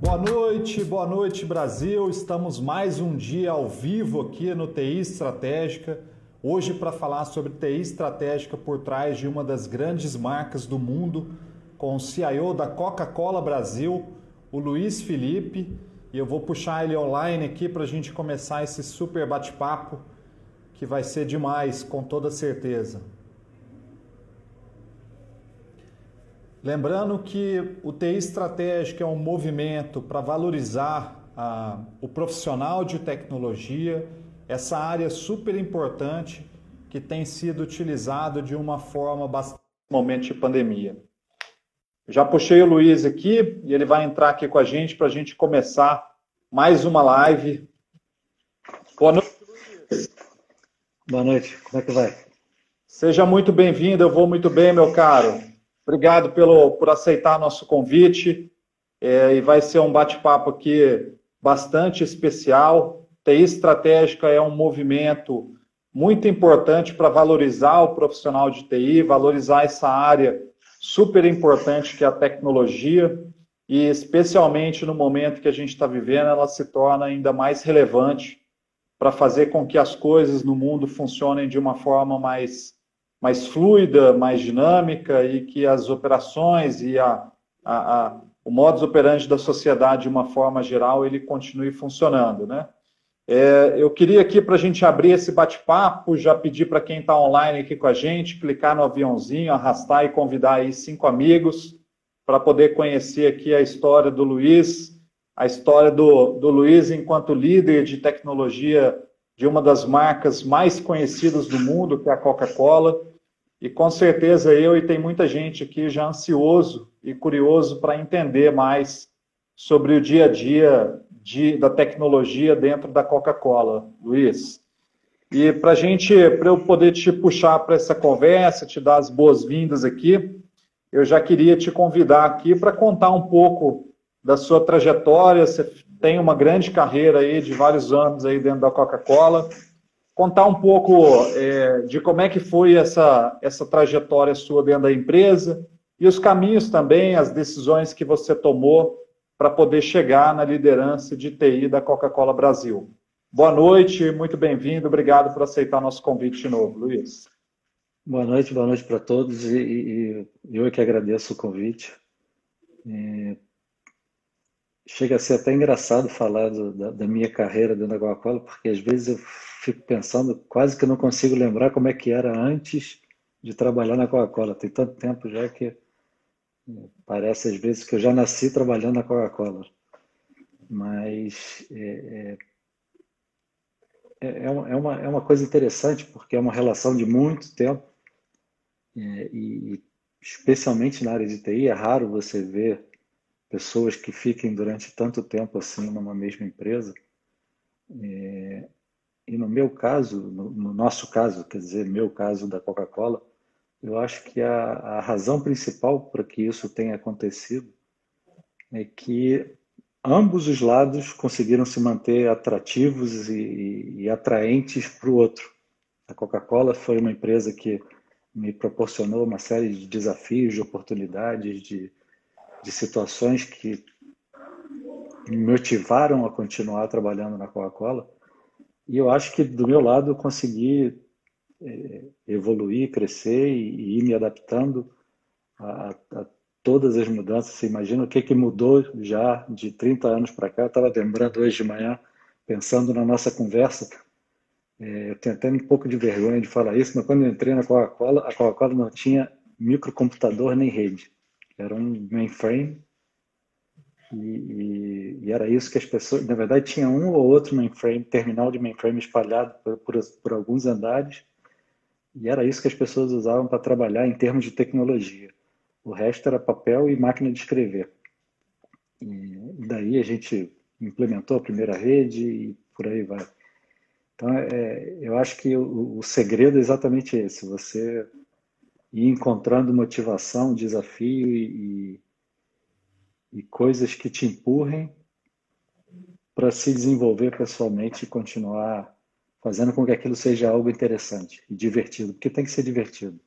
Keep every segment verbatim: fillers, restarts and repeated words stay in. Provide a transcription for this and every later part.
Boa noite, boa noite Brasil, estamos mais um dia ao vivo aqui no T I Estratégica, hoje para falar sobre T I Estratégica por trás de uma das grandes marcas do mundo, com o C I O da Coca-Cola Brasil, o Luiz Felipe, e eu vou puxar ele online aqui para a gente começar esse super bate-papo, que vai ser demais, com toda certeza. Lembrando que o T I Estratégica é um movimento para valorizar a, o profissional de tecnologia, essa área super importante que tem sido utilizada de uma forma bastante no momento de pandemia. Já puxei o Luiz aqui e ele vai entrar aqui com a gente para a gente começar mais uma live. Boa noite. Boa noite, como é que vai? Seja muito bem-vindo, eu vou muito bem, meu caro. Obrigado pelo, por aceitar nosso convite, é, e vai ser um bate-papo aqui bastante especial. T I Estratégica é um movimento muito importante para valorizar o profissional de T I, valorizar essa área super importante que é a tecnologia, e especialmente no momento que a gente está vivendo, ela se torna ainda mais relevante para fazer com que as coisas no mundo funcionem de uma forma mais, mais fluida, mais dinâmica, e que as operações e a, a, a, o modus operandi da sociedade, de uma forma geral, ele continue funcionando, né? É, eu queria aqui, para a gente abrir esse bate-papo, já pedir para quem está online aqui com a gente, clicar no aviãozinho, arrastar e convidar aí cinco amigos para poder conhecer aqui a história do Luiz, a história do, do Luiz enquanto líder de tecnologia de uma das marcas mais conhecidas do mundo, que é a Coca-Cola, e com certeza eu e tem muita gente aqui já ansioso e curioso para entender mais sobre o dia a dia de, da tecnologia dentro da Coca-Cola, Luiz. E para gente, para eu poder te puxar para essa conversa, te dar as boas-vindas aqui, eu já queria te convidar aqui para contar um pouco da sua trajetória. Você tem uma grande carreira aí de vários anos aí dentro da Coca-Cola. Contar um pouco é, de como é que foi essa, essa trajetória sua dentro da empresa e os caminhos também, as decisões que você tomou para poder chegar na liderança de T I da Coca-Cola Brasil. Boa noite, muito bem-vindo, obrigado por aceitar nosso convite de novo, Luiz. Boa noite, boa noite para todos e, e eu que agradeço o convite. E... Chega a ser até engraçado falar do, da, da minha carreira dentro da Coca-Cola, porque às vezes eu fico pensando, quase que eu não consigo lembrar como é que era antes de trabalhar na Coca-Cola. Tem tanto tempo já que parece às vezes que eu já nasci trabalhando na Coca-Cola. Mas é, é, é, uma, é uma coisa interessante, porque é uma relação de muito tempo, é, e especialmente na área de T I é raro você ver pessoas que fiquem durante tanto tempo assim numa mesma empresa. É, e no meu caso, no, no nosso caso, quer dizer, meu caso da Coca-Cola, eu acho que a, a razão principal para que isso tenha acontecido é que ambos os lados conseguiram se manter atrativos e, e, e atraentes para o outro. A Coca-Cola foi uma empresa que me proporcionou uma série de desafios, de oportunidades, de de situações que me motivaram a continuar trabalhando na Coca-Cola, e eu acho que do meu lado eu consegui é, evoluir, crescer e, e ir me adaptando a, a todas as mudanças. Você imagina o que, que mudou já de trinta anos para cá. Eu estava lembrando hoje de manhã, pensando na nossa conversa, é, eu tenho até um pouco de vergonha de falar isso, mas quando eu entrei na Coca-Cola, a Coca-Cola não tinha microcomputador nem rede. Era um mainframe e, e, e era isso que as pessoas... Na verdade, tinha um ou outro mainframe, terminal de mainframe espalhado por, por, por alguns andares, e era isso que as pessoas usavam para trabalhar em termos de tecnologia. O resto era papel e máquina de escrever. E daí a gente implementou a primeira rede e por aí vai. Então, é, eu acho que o, o segredo é exatamente esse. Você... e encontrando motivação, desafio e, e, e coisas que te empurrem para se desenvolver pessoalmente e continuar fazendo com que aquilo seja algo interessante e divertido, porque tem que ser divertido.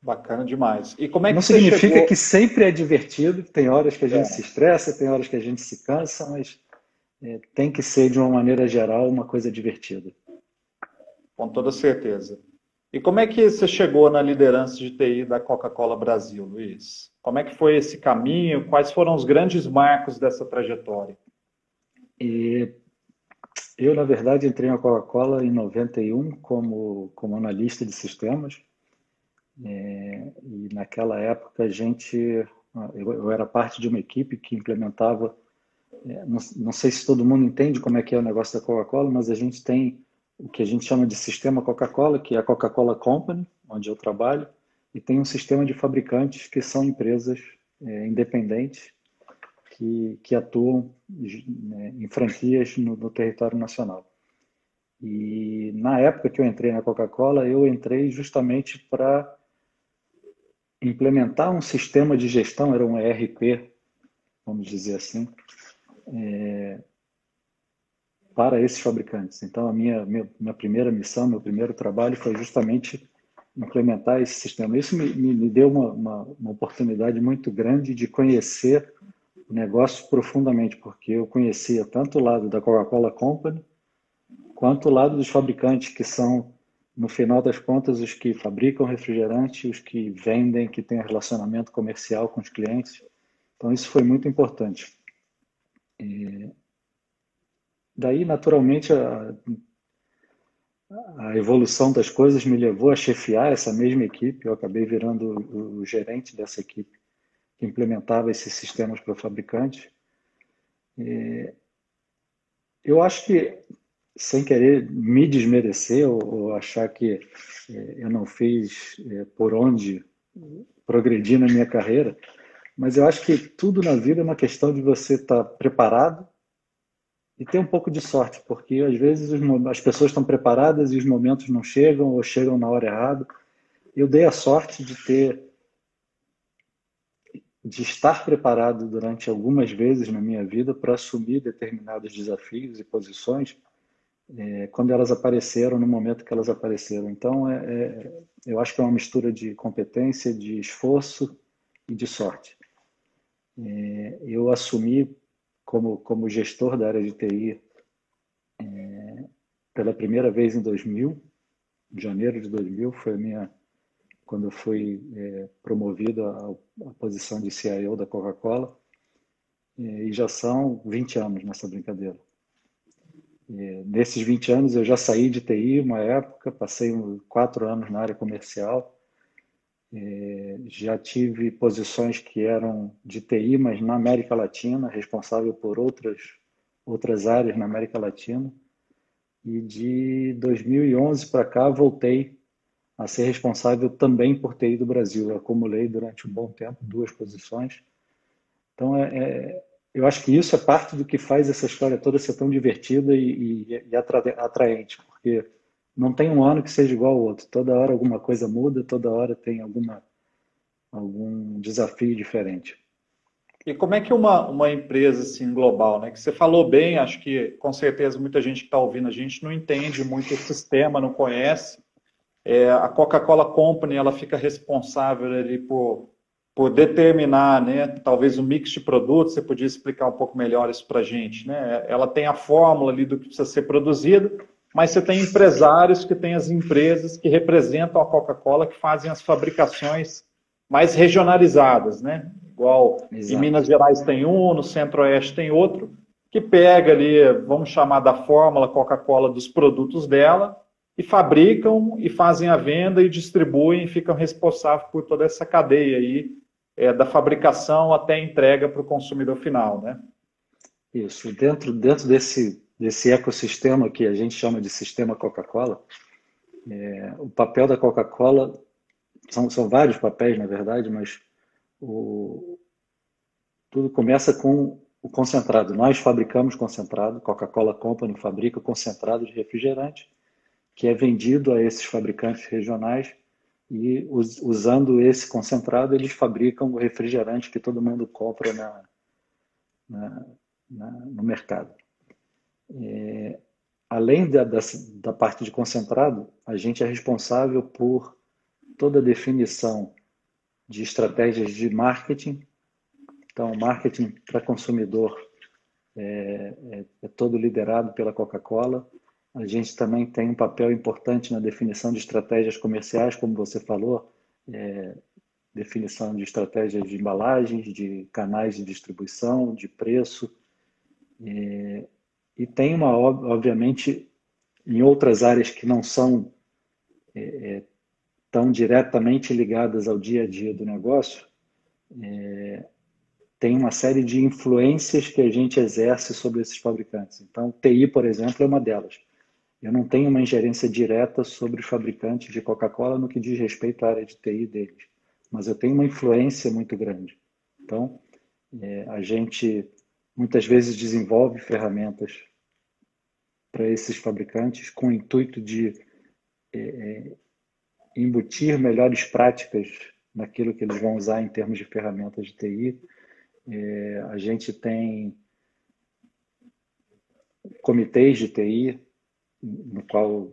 Bacana demais. E como é que Não você significa chegou... que sempre é divertido, tem horas que a gente é. se estressa, tem horas que a gente se cansa, mas é, tem que ser, de uma maneira geral, uma coisa divertida. Com toda certeza. E como é que você chegou na liderança de T I da Coca-Cola Brasil, Luiz? Como é que foi esse caminho? Quais foram os grandes marcos dessa trajetória? E eu, na verdade, entrei na Coca-Cola em noventa e um como, como analista de sistemas. É, e naquela época a gente, eu, eu era parte de uma equipe que implementava, é, não, não sei se todo mundo entende como é que é o negócio da Coca-Cola, mas a gente tem o que a gente chama de sistema Coca-Cola, que é a Coca-Cola Company, onde eu trabalho, e tem um sistema de fabricantes que são empresas é, independentes que, que atuam, né, em franquias no, no território nacional. E na época que eu entrei na Coca-Cola, eu entrei justamente para implementar um sistema de gestão, era um E R P, vamos dizer assim, é, para esses fabricantes. Então, a minha, minha, minha primeira missão, meu primeiro trabalho foi justamente implementar esse sistema. Isso me, me deu uma, uma, uma oportunidade muito grande de conhecer o negócio profundamente, porque eu conhecia tanto o lado da Coca-Cola Company, quanto o lado dos fabricantes, que são, no final das contas, os que fabricam refrigerante, os que vendem, que têm relacionamento comercial com os clientes. Então, isso foi muito importante. E... Daí, naturalmente, a, a evolução das coisas me levou a chefiar essa mesma equipe. Eu acabei virando o, o gerente dessa equipe que implementava esses sistemas para o fabricante. E eu acho que, sem querer me desmerecer ou, ou achar que é, eu não fiz é, por onde progredir na minha carreira, mas eu acho que tudo na vida é uma questão de você estar preparado e ter um pouco de sorte, porque às vezes as pessoas estão preparadas e os momentos não chegam, ou chegam na hora errada. Eu dei a sorte de ter, de estar preparado durante algumas vezes na minha vida para assumir determinados desafios e posições, é, quando elas apareceram, no momento que elas apareceram. Então, é, é, eu acho que é uma mistura de competência, de esforço e de sorte. É, eu assumi Como, como gestor da área de T I, é, pela primeira vez em dois mil, em janeiro de dois mil, foi a minha, quando eu fui é, promovido à, à posição de C I O da Coca-Cola, é, e já são vinte anos nessa brincadeira. É, nesses vinte anos eu já saí de T I uma época, passei quatro anos na área comercial, É, já tive posições que eram de T I, mas na América Latina, responsável por outras, outras áreas na América Latina. E de dois mil e onze para cá, voltei a ser responsável também por T I do Brasil. Eu acumulei durante um bom tempo duas posições. Então, é, é, eu acho que isso é parte do que faz essa história toda ser tão divertida e, e, e atra, atraente, porque não tem um ano que seja igual ao outro. Toda hora alguma coisa muda, toda hora tem alguma, algum desafio diferente. E como é que uma, uma empresa assim, global, né? Que você falou bem, acho que com certeza muita gente que está ouvindo a gente não entende muito o sistema, não conhece. É, a Coca-Cola Company, ela fica responsável ali por, por determinar, né? Talvez o um mix de produtos, você podia explicar um pouco melhor isso para a gente, né? Ela tem a fórmula ali do que precisa ser produzido, mas você tem empresários que têm as empresas que representam a Coca-Cola, que fazem as fabricações mais regionalizadas, né? Igual Exato. Em Minas Gerais tem um, no Centro-Oeste tem outro, que pega ali, vamos chamar da fórmula Coca-Cola dos produtos dela, e fabricam, e fazem a venda, e distribuem, e ficam responsáveis por toda essa cadeia aí, é, da fabricação até a entrega para o consumidor final, né? Isso, dentro, dentro desse... desse ecossistema que a gente chama de sistema Coca-Cola, é, o papel da Coca-Cola, são, são vários papéis, na verdade, mas o, tudo começa com o concentrado. Nós fabricamos concentrado, Coca-Cola Company fabrica concentrado de refrigerante, que é vendido a esses fabricantes regionais, e us, usando esse concentrado, eles fabricam o refrigerante que todo mundo compra na, na, na, no mercado. É, além da, da, da parte de concentrado, a gente é responsável por toda a definição de estratégias de marketing. Então, o marketing para consumidor é, é, é todo liderado pela Coca-Cola. A gente também tem um papel importante na definição de estratégias comerciais, como você falou, é, definição de estratégias de embalagens, de canais de distribuição, de preço. É, e tem uma, obviamente, em outras áreas que não são é, é, tão diretamente ligadas ao dia a dia do negócio, é, tem uma série de influências que a gente exerce sobre esses fabricantes. Então, T I, por exemplo, é uma delas. Eu não tenho uma ingerência direta sobre os fabricantes de Coca-Cola no que diz respeito à área de T I deles, mas eu tenho uma influência muito grande. Então, é, a gente muitas vezes desenvolve ferramentas para esses fabricantes com o intuito de é, é, embutir melhores práticas naquilo que eles vão usar em termos de ferramentas de T I. É, a gente tem comitês de T I, no qual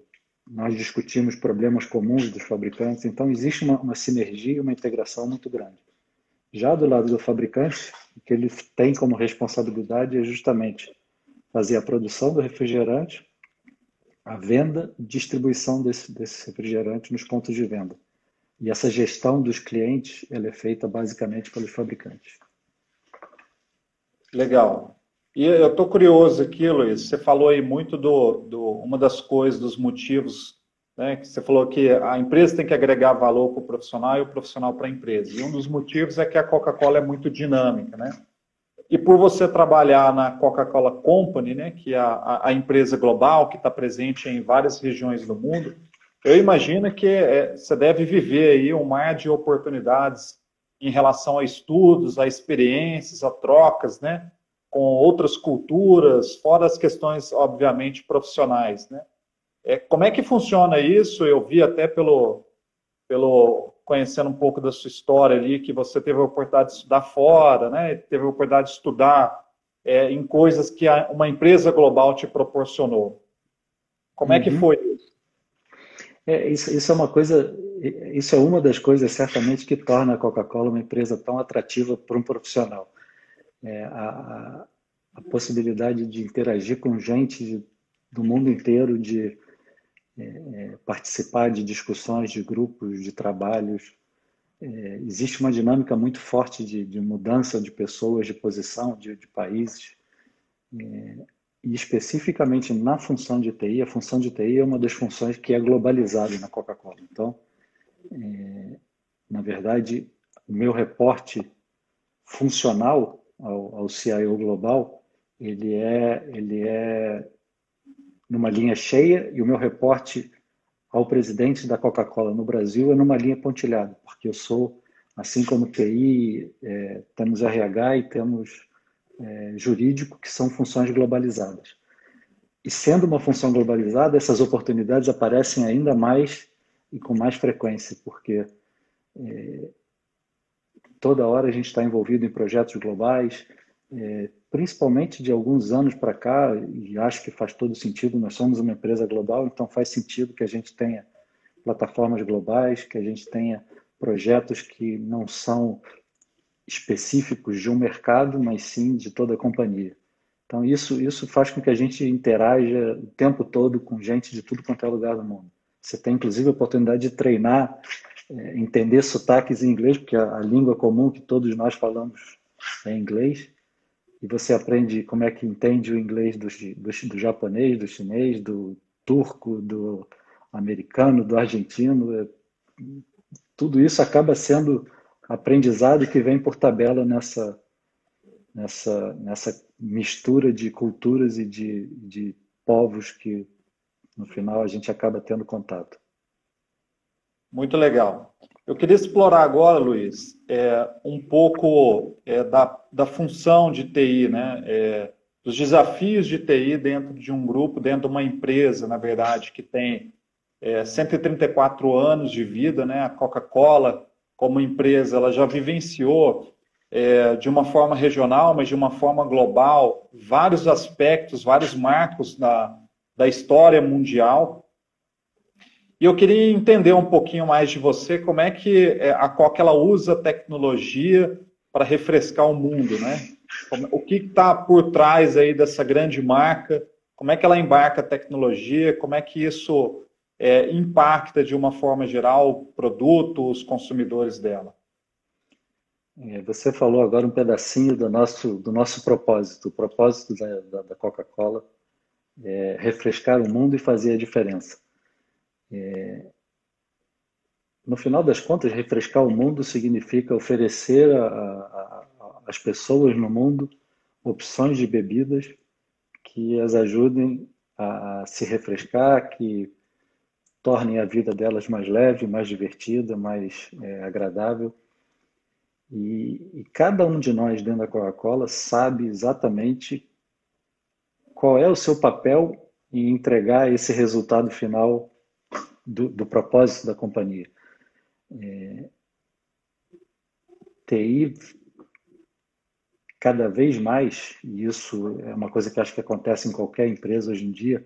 nós discutimos problemas comuns dos fabricantes. Então, existe uma, uma sinergia, uma integração muito grande. Já do lado do fabricante, o que ele tem como responsabilidade é justamente fazer a produção do refrigerante, a venda e distribuição desse, desse refrigerante nos pontos de venda. E essa gestão dos clientes ela é feita basicamente pelos fabricantes. Legal. E eu estou curioso aqui, Luiz, você falou aí muito do, do uma das coisas, dos motivos, né, que você falou que a empresa tem que agregar valor para o profissional e o profissional para a empresa. E um dos motivos é que a Coca-Cola é muito dinâmica, né? E por você trabalhar na Coca-Cola Company, né, que é a, a empresa global que está presente em várias regiões do mundo, eu imagino que é, você deve viver aí um mar de oportunidades em relação a estudos, a experiências, a trocas, né, com outras culturas, fora as questões, obviamente, profissionais, né? É, como é que funciona isso? Eu vi até pelo, pelo conhecendo um pouco da sua história ali, que você teve a oportunidade de estudar fora, né, teve a oportunidade de estudar é, em coisas que a, uma empresa global te proporcionou. Como uhum. é que foi isso? É, isso, isso é uma coisa... Isso é uma das coisas, certamente, que torna a Coca-Cola uma empresa tão atrativa para um profissional. É, a, a possibilidade de interagir com gente de, do mundo inteiro, de é, participar de discussões, de grupos, de trabalhos. É, existe uma dinâmica muito forte de, de mudança de pessoas, de posição, de, de países. É, e especificamente na função de T I, a função de T I é uma das funções que é globalizada na Coca-Cola. Então, É, na verdade, o meu reporte funcional ao, ao C I O global, ele é, ele é numa linha cheia, e o meu reporte ao presidente da Coca-Cola no Brasil é numa linha pontilhada, porque eu sou, assim como T I, é, temos R H e temos é, jurídico, que são funções globalizadas. E sendo uma função globalizada, essas oportunidades aparecem ainda mais e com mais frequência, porque é, toda hora a gente está envolvido em projetos globais, é, principalmente de alguns anos para cá, e acho que faz todo sentido, nós somos uma empresa global, então faz sentido que a gente tenha plataformas globais, que a gente tenha projetos que não são específicos de um mercado, mas sim de toda a companhia. Então isso, isso faz com que a gente interaja o tempo todo com gente de tudo quanto é lugar do mundo. Você tem, inclusive, a oportunidade de treinar, entender sotaques em inglês, porque a língua comum que todos nós falamos é inglês, e você aprende como é que entende o inglês do, do, do japonês, do chinês, do turco, do americano, do argentino. Tudo isso acaba sendo aprendizado que vem por tabela nessa, nessa, nessa mistura de culturas e de, de povos que... no final, a gente acaba tendo contato. Muito legal. Eu queria explorar agora, Luiz, é, um pouco é, da, da função de T I, né? É, dos desafios de T I dentro de um grupo, dentro de uma empresa, na verdade, que tem é, cento e trinta e quatro anos de vida, né? A Coca-Cola, como empresa, ela já vivenciou é, de uma forma regional, mas de uma forma global, vários aspectos, vários marcos na da história mundial. E eu queria entender um pouquinho mais de você, como é que a Coca ela usa tecnologia para refrescar o mundo, né? O que está por trás aí dessa grande marca? Como é que ela embarca a tecnologia? Como é que isso é, impacta de uma forma geral o produto, os consumidores dela? Você falou agora um pedacinho do nosso, do nosso propósito. O propósito da, da Coca-Cola é refrescar o mundo e fazer a diferença. É, no final das contas, refrescar o mundo significa oferecer a, a, a, as pessoas no mundo opções de bebidas que as ajudem a se refrescar, que tornem a vida delas mais leve, mais divertida, mais é, agradável. E, e cada um de nós dentro da Coca-Cola sabe exatamente qual é o seu papel em entregar esse resultado final do, do propósito da companhia. É, T I, cada vez mais, e isso é uma coisa que acho que acontece em qualquer empresa hoje em dia,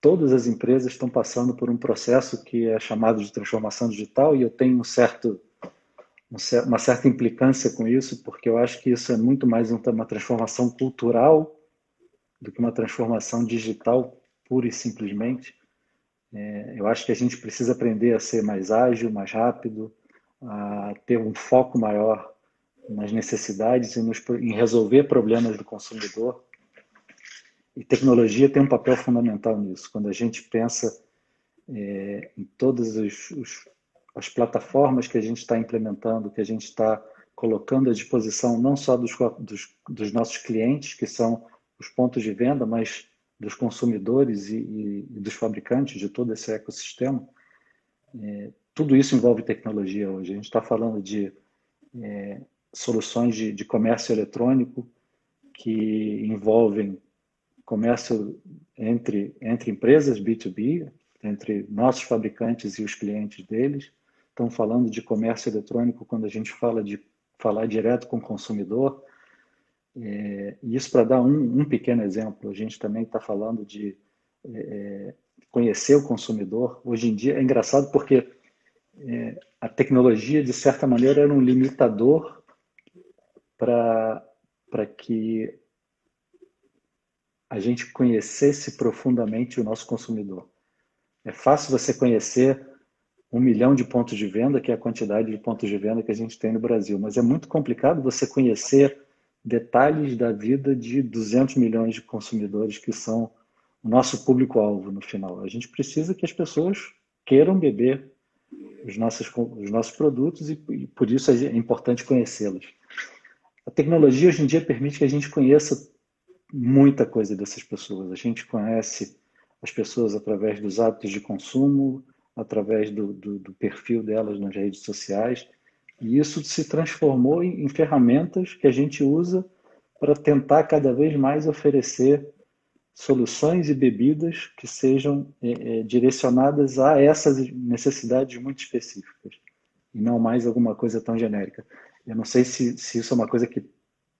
todas as empresas estão passando por um processo que é chamado de transformação digital, e eu tenho um certo... uma certa implicância com isso, porque eu acho que isso é muito mais uma transformação cultural do que uma transformação digital, pura e simplesmente. É, eu acho que a gente precisa aprender a ser mais ágil, mais rápido, a ter um foco maior nas necessidades e nos, em resolver problemas do consumidor. E tecnologia tem um papel fundamental nisso. Quando a gente pensa é, em todos os, os as plataformas que a gente está implementando, que a gente está colocando à disposição não só dos, dos, dos nossos clientes, que são os pontos de venda, mas dos consumidores e, e, e dos fabricantes de todo esse ecossistema, é, tudo isso envolve tecnologia hoje. A gente está falando de é, soluções de, de comércio eletrônico que envolvem comércio entre, entre empresas B dois B, entre nossos fabricantes e os clientes deles. Estão falando de comércio eletrônico quando a gente fala de falar direto com o consumidor. É, e isso para dar um, um pequeno exemplo, a gente também está falando de é, conhecer o consumidor. Hoje em dia é engraçado porque é, a tecnologia, de certa maneira, era um limitador para para que a gente conhecesse profundamente o nosso consumidor. É fácil você conhecer um milhão de pontos de venda, que é a quantidade de pontos de venda que a gente tem no Brasil, mas é muito complicado você conhecer detalhes da vida de duzentos milhões de consumidores que são o nosso público-alvo no final. A gente precisa que as pessoas queiram beber os nossos, os nossos produtos e, e por isso é importante conhecê-los. A tecnologia hoje em dia permite que a gente conheça muita coisa dessas pessoas. A gente conhece as pessoas através dos hábitos de consumo, através do, do, do perfil delas nas redes sociais. E isso se transformou em, em ferramentas que a gente usa para tentar cada vez mais oferecer soluções e bebidas que sejam é, é, direcionadas a essas necessidades muito específicas, e não mais alguma coisa tão genérica. Eu não sei se, se isso é uma coisa que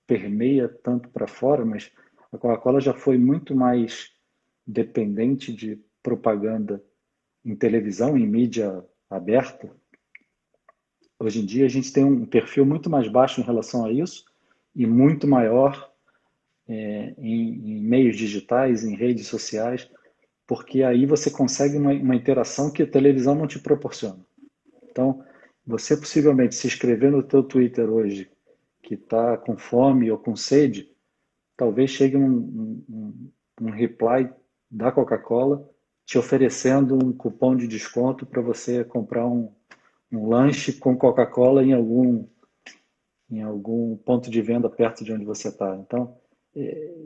permeia tanto para fora, mas a Coca-Cola já foi muito mais dependente de propaganda em televisão, em mídia aberta. Hoje em dia a gente tem um perfil muito mais baixo em relação a isso e muito maior é, em, em meios digitais, em redes sociais, porque aí você consegue uma, uma interação que a televisão não te proporciona. Então, você possivelmente se inscrever no teu Twitter hoje, que está com fome ou com sede, talvez chegue um, um, um reply da Coca-Cola te oferecendo um cupom de desconto para você comprar um, um lanche com Coca-Cola em algum, em algum ponto de venda perto de onde você está. Então,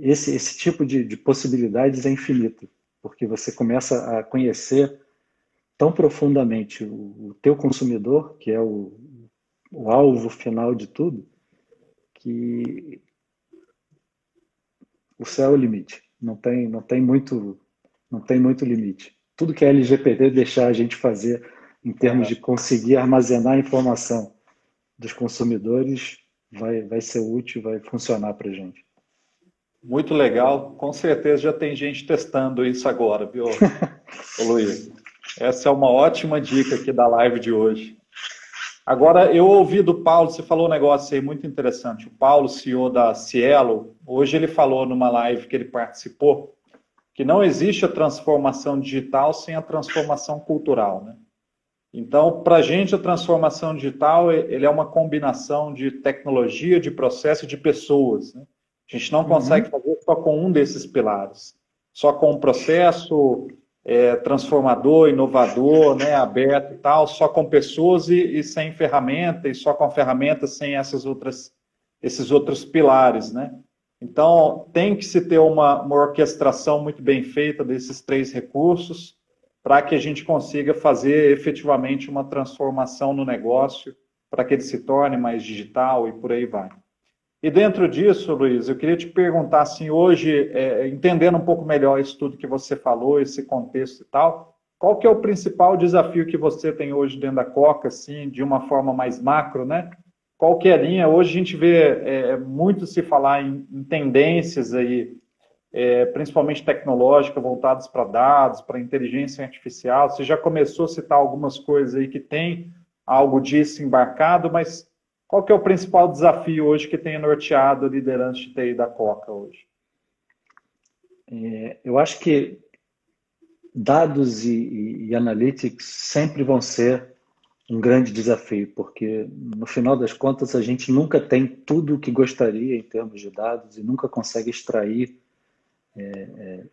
esse, esse tipo de, de possibilidades é infinito, porque você começa a conhecer tão profundamente o, o teu consumidor, que é o, o alvo final de tudo, que o céu é o limite. Não tem, não tem muito... Não tem muito limite. Tudo que a L G P D deixar a gente fazer em termos de conseguir armazenar a informação dos consumidores vai, vai ser útil, vai funcionar para a gente. Muito legal. Com certeza já tem gente testando isso agora, viu, Luiz? Essa é uma ótima dica aqui da live de hoje. Agora, eu ouvi do Paulo, você falou um negócio aí muito interessante. O Paulo, C I O da Cielo, hoje ele falou numa live que ele participou que não existe a transformação digital sem a transformação cultural, né? Então, para a gente, a transformação digital ele é uma combinação de tecnologia, de processo e de pessoas, né? A gente não consegue uhum. fazer só com um desses pilares. Só com um processo é, transformador, inovador, né, aberto e tal, só com pessoas e, e sem ferramenta, e só com ferramentas sem essas outras, esses outros pilares, né? Então, tem que se ter uma, uma orquestração muito bem feita desses três recursos para que a gente consiga fazer efetivamente uma transformação no negócio, para que ele se torne mais digital e por aí vai. E dentro disso, Luiz, eu queria te perguntar, assim, hoje, é, entendendo um pouco melhor isso tudo que você falou, esse contexto e tal, qual que é o principal desafio que você tem hoje dentro da Coca, assim, de uma forma mais macro, né? Qual que é a linha? Hoje a gente vê é, muito se falar em, em tendências aí, é, principalmente tecnológicas, voltadas para dados, para inteligência artificial. Você já começou a citar algumas coisas aí que tem algo disso embarcado, mas qual que é o principal desafio hoje que tem norteado a liderança de T I da Coca hoje? É, eu acho que dados e, e, e analytics sempre vão ser um grande desafio, porque no final das contas a gente nunca tem tudo o que gostaria em termos de dados e nunca consegue extrair é, é,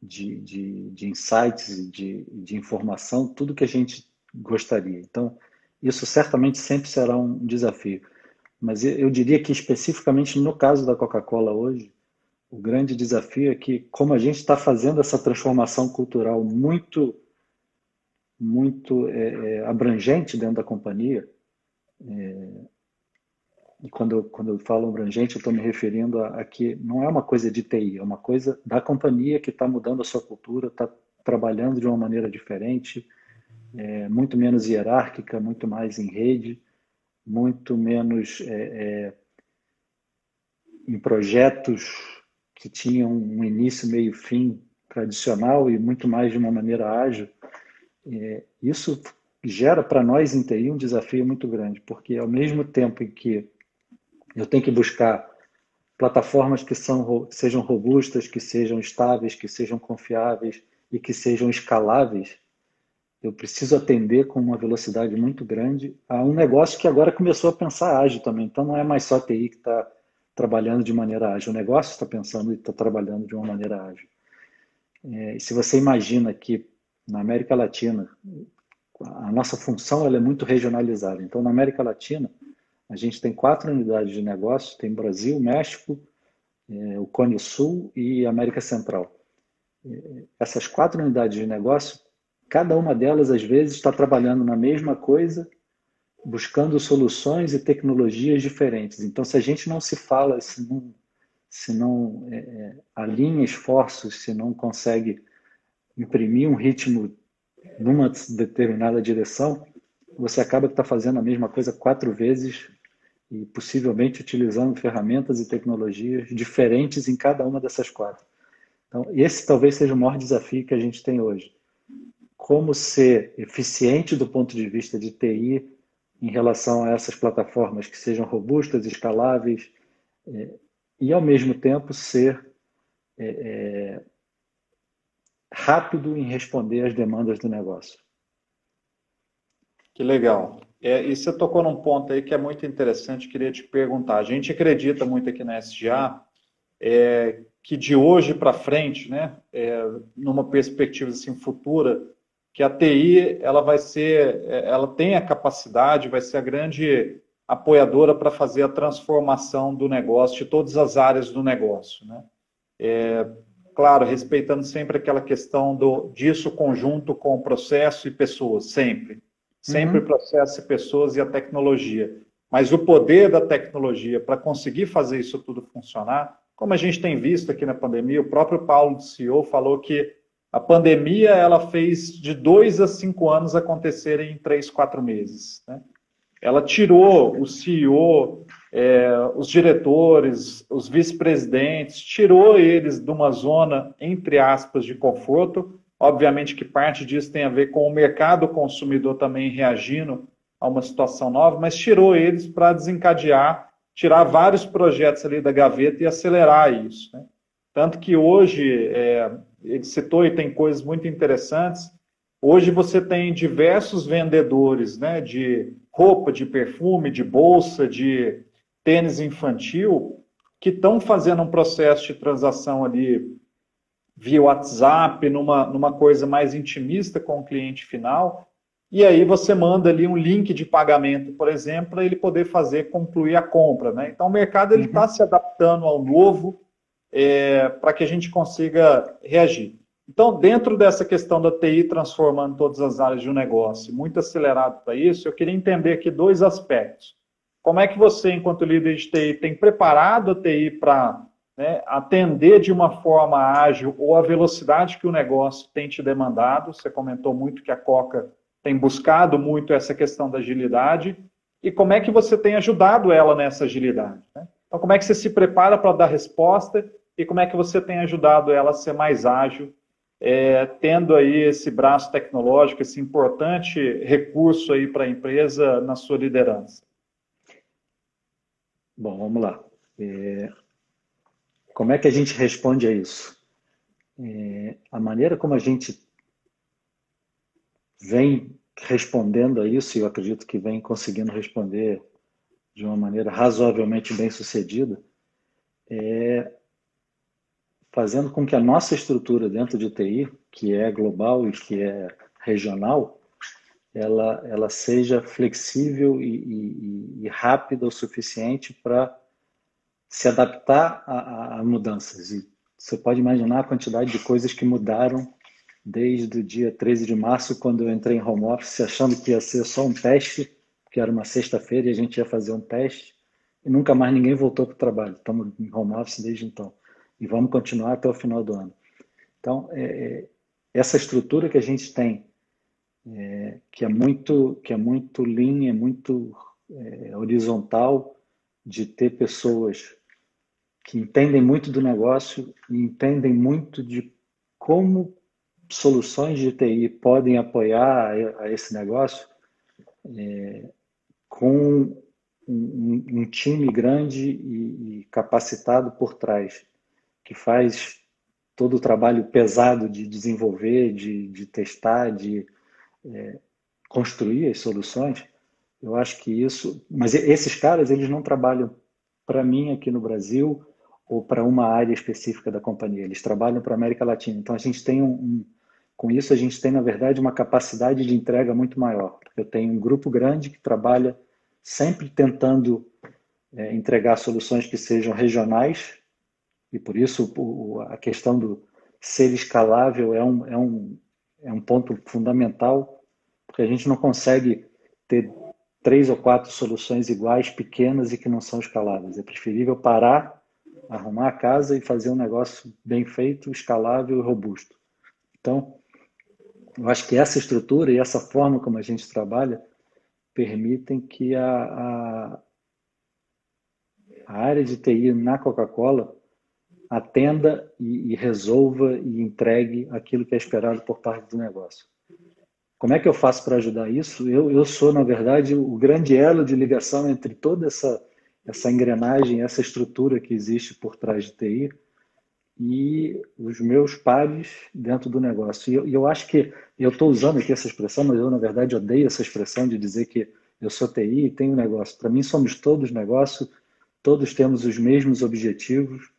de, de, de insights e de, de informação tudo que a gente gostaria. Então, isso certamente sempre será um desafio. Mas eu diria que especificamente no caso da Coca-Cola hoje, o grande desafio é que, como a gente está fazendo essa transformação cultural muito, muito é, é, abrangente dentro da companhia, é, e quando eu, quando eu falo abrangente, eu estou me referindo a, a que não é uma coisa de T I, é uma coisa da companhia que está mudando a sua cultura, está trabalhando de uma maneira diferente, É, muito menos hierárquica, muito mais em rede, muito menos é, é, em projetos que tinham um início, meio, fim tradicional e muito mais de uma maneira ágil. É, isso gera para nós em T I um desafio muito grande, porque ao mesmo tempo em que eu tenho que buscar plataformas que são, sejam robustas, que sejam estáveis, que sejam confiáveis e que sejam escaláveis, eu preciso atender com uma velocidade muito grande a um negócio que agora começou a pensar ágil também. Então, não é mais só a T I que está trabalhando de maneira ágil. O negócio está pensando e está trabalhando de uma maneira ágil. É, se você imagina que na América Latina, a nossa função ela é muito regionalizada. Então, na América Latina, a gente tem quatro unidades de negócio. Tem Brasil, México, é, o Cone Sul e América Central. É, essas quatro unidades de negócio, cada uma delas, às vezes, está trabalhando na mesma coisa, buscando soluções e tecnologias diferentes. Então, se a gente não se fala, se não, se não é, alinha esforços, se não consegue imprimir um ritmo numa determinada direção, você acaba que está fazendo a mesma coisa quatro vezes e possivelmente utilizando ferramentas e tecnologias diferentes em cada uma dessas quatro. Então, esse talvez seja o maior desafio que a gente tem hoje. Como ser eficiente do ponto de vista de T I em relação a essas plataformas que sejam robustas, escaláveis e, ao mesmo tempo, ser é, é, rápido em responder às demandas do negócio. Que legal. É, e você tocou num ponto aí que é muito interessante, queria te perguntar. A gente acredita muito aqui na S G A é, que de hoje para frente, né, é, numa perspectiva assim, futura, que a T I ela vai ser, ela tem a capacidade, vai ser a grande apoiadora para fazer a transformação do negócio, de todas as áreas do negócio, né? É, claro, respeitando sempre aquela questão do, disso conjunto com processo e pessoas, sempre. Sempre uhum. processo e pessoas e a tecnologia. Mas o poder da tecnologia para conseguir fazer isso tudo funcionar, como a gente tem visto aqui na pandemia, o próprio Paulo, do C I O, falou que a pandemia ela fez de dois a cinco anos acontecerem em três, quatro meses, né? Ela tirou o C I O é, os diretores, os vice-presidentes, tirou eles de uma zona, entre aspas, de conforto. Obviamente que parte disso tem a ver com o mercado consumidor também reagindo a uma situação nova, mas tirou eles para desencadear, tirar vários projetos ali da gaveta e acelerar isso, né? Tanto que hoje, é, ele citou e tem coisas muito interessantes, hoje você tem diversos vendedores, né, de roupa, de perfume, de bolsa, de tênis infantil, que estão fazendo um processo de transação ali via WhatsApp, numa, numa coisa mais intimista com o cliente final, e aí você manda ali um link de pagamento, por exemplo, para ele poder fazer, concluir a compra, né? Então o mercado está uhum. se adaptando ao novo, é, para que a gente consiga reagir. Então, dentro dessa questão da T I transformando todas as áreas de um negócio, muito acelerado para isso, eu queria entender aqui dois aspectos. Como é que você, enquanto líder de T I, tem preparado a T I para, né, atender de uma forma ágil ou a velocidade que o negócio tem te demandado? Você comentou muito que a Coca tem buscado muito essa questão da agilidade. E como é que você tem ajudado ela nessa agilidade, né? Então, como é que você se prepara para dar resposta e como é que você tem ajudado ela a ser mais ágil, É, tendo aí esse braço tecnológico, esse importante recurso aí para a empresa na sua liderança? Bom, vamos lá. É, como é que a gente responde a isso? É, a maneira como a gente vem respondendo a isso, e eu acredito que vem conseguindo responder de uma maneira razoavelmente bem sucedida, é fazendo com que a nossa estrutura dentro de T I, que é global e que é regional, ela, ela seja flexível e, e, e rápida o suficiente para se adaptar a, a mudanças. E você pode imaginar a quantidade de coisas que mudaram desde o dia treze de março, quando eu entrei em home office, achando que ia ser só um teste, que era uma sexta-feira e a gente ia fazer um teste, e nunca mais ninguém voltou para o trabalho. Estamos em home office desde então. E vamos continuar até o final do ano. Então, é, essa estrutura que a gente tem, é, que é muito, que é muito lean, é muito é, horizontal, de ter pessoas que entendem muito do negócio e entendem muito de como soluções de T I podem apoiar a, a esse negócio, é, com um, um time grande e, e capacitado por trás, que faz todo o trabalho pesado de desenvolver, de, de testar, de é, construir as soluções. Eu acho que isso... Mas esses caras, eles não trabalham para mim aqui no Brasil ou para uma área específica da companhia. Eles trabalham para a América Latina. Então, a gente tem um, um... Com isso, a gente tem, na verdade, uma capacidade de entrega muito maior. Eu tenho um grupo grande que trabalha sempre tentando é, entregar soluções que sejam regionais, e por isso a questão do ser escalável é um, é um, é um ponto fundamental, porque a gente não consegue ter três ou quatro soluções iguais, pequenas e que não são escaláveis. É preferível parar, arrumar a casa e fazer um negócio bem feito, escalável e robusto. Então, eu acho que essa estrutura e essa forma como a gente trabalha permitem que a, a, a área de T I na Coca-Cola atenda e, e resolva e entregue aquilo que é esperado por parte do negócio. Como é que eu faço para ajudar isso? Eu, eu sou, na verdade, o grande elo de ligação entre toda essa, essa engrenagem, essa estrutura que existe por trás de T I e os meus pares dentro do negócio. E eu, eu acho que, eu estou usando aqui essa expressão, mas eu, na verdade, odeio essa expressão de dizer que eu sou T I e tenho negócio. Para mim, somos todos negócio, todos temos os mesmos objetivos,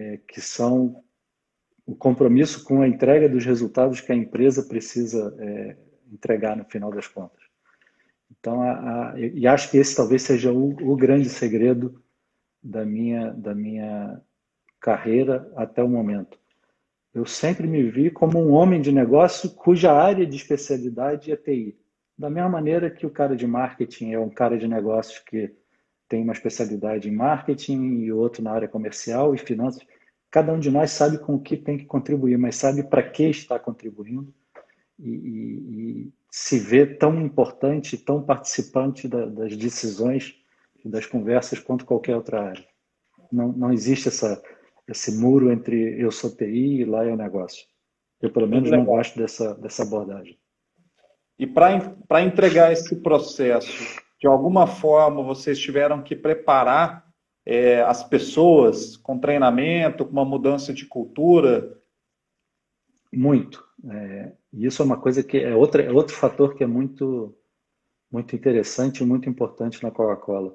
É, que são o compromisso com a entrega dos resultados que a empresa precisa é, entregar no final das contas. Então, a, a, e acho que esse talvez seja o, o grande segredo da minha, da minha carreira até o momento. Eu sempre me vi como um homem de negócio cuja área de especialidade é T I. Da mesma maneira que o cara de marketing é um cara de negócios que tem uma especialidade em marketing e outro na área comercial e finanças. Cada um de nós sabe com o que tem que contribuir, mas sabe para que está contribuindo e, e, e se vê tão importante, tão participante da, das decisões das conversas quanto qualquer outra área. Não, não existe essa, esse muro entre eu sou T I e lá é o negócio. Eu, pelo menos, não gosto dessa, dessa abordagem. E para entregar esse processo, de alguma forma, vocês tiveram que preparar é, as pessoas com treinamento, com uma mudança de cultura? Muito. É, isso é uma coisa que é, outra, é outro fator que é muito, muito interessante e muito importante na Coca-Cola.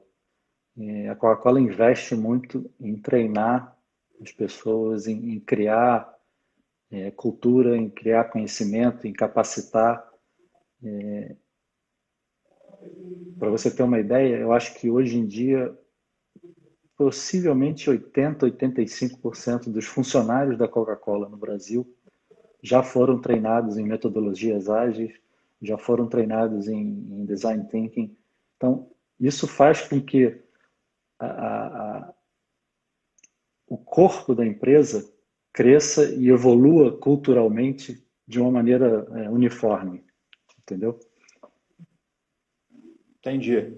É, a Coca-Cola investe muito em treinar as pessoas, em, em criar é, cultura, em criar conhecimento, em capacitar. É, para você ter uma ideia, eu acho que hoje em dia, possivelmente oitenta, oitenta e cinco por cento dos funcionários da Coca-Cola no Brasil já foram treinados em metodologias ágeis, já foram treinados em, em design thinking. Então, isso faz com que a, a, a, o corpo da empresa cresça e evolua culturalmente de uma maneira é, uniforme. Entendeu? Entendi.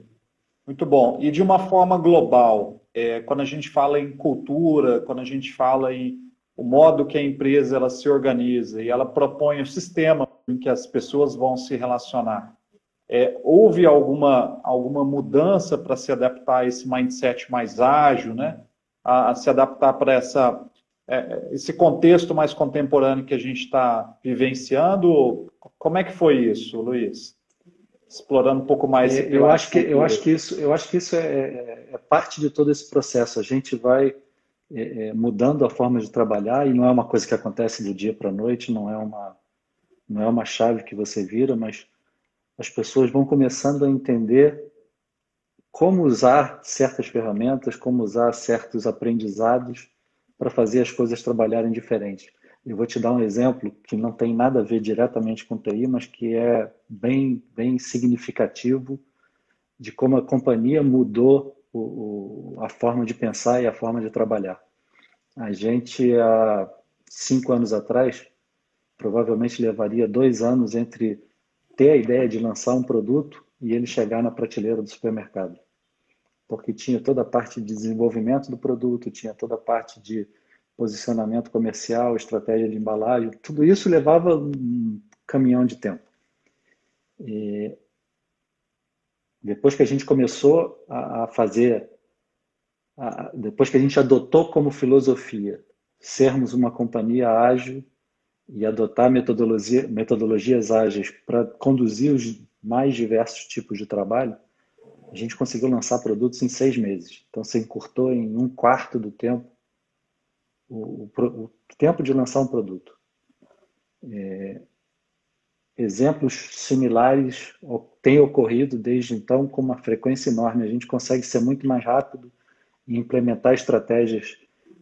Muito bom. E de uma forma global, é, quando a gente fala em cultura, quando a gente fala em o modo que a empresa ela se organiza e ela propõe o sistema em que as pessoas vão se relacionar, é, houve alguma, alguma mudança para se adaptar a esse mindset mais ágil, né? a, a se adaptar para essa, é, esse contexto mais contemporâneo que a gente está vivenciando? Como é que foi isso, Luiz? Explorando um pouco mais. Eu, eu acho que eu acho que isso eu acho que isso é, é parte de todo esse processo. A gente vai é, é, mudando a forma de trabalhar e não é uma coisa que acontece do dia para a noite. Não é uma não é uma chave que você vira, mas as pessoas vão começando a entender como usar certas ferramentas, como usar certos aprendizados para fazer as coisas trabalharem diferente. Eu vou te dar um exemplo que não tem nada a ver diretamente com T I, mas que é bem, bem significativo de como a companhia mudou o, o, a forma de pensar e a forma de trabalhar. A gente, há cinco anos atrás, provavelmente levaria dois anos entre ter a ideia de lançar um produto e ele chegar na prateleira do supermercado. Porque tinha toda a parte de desenvolvimento do produto, tinha toda a parte de posicionamento comercial, estratégia de embalagem, tudo isso levava um caminhão de tempo. E depois que a gente começou a fazer, a, depois que a gente adotou como filosofia sermos uma companhia ágil e adotar metodologia, metodologias ágeis para conduzir os mais diversos tipos de trabalho, a gente conseguiu lançar produtos em seis meses. Então, se encurtou em um quarto do tempo O, o, o tempo de lançar um produto. É, exemplos similares têm ocorrido desde então com uma frequência enorme. A gente consegue ser muito mais rápido e implementar estratégias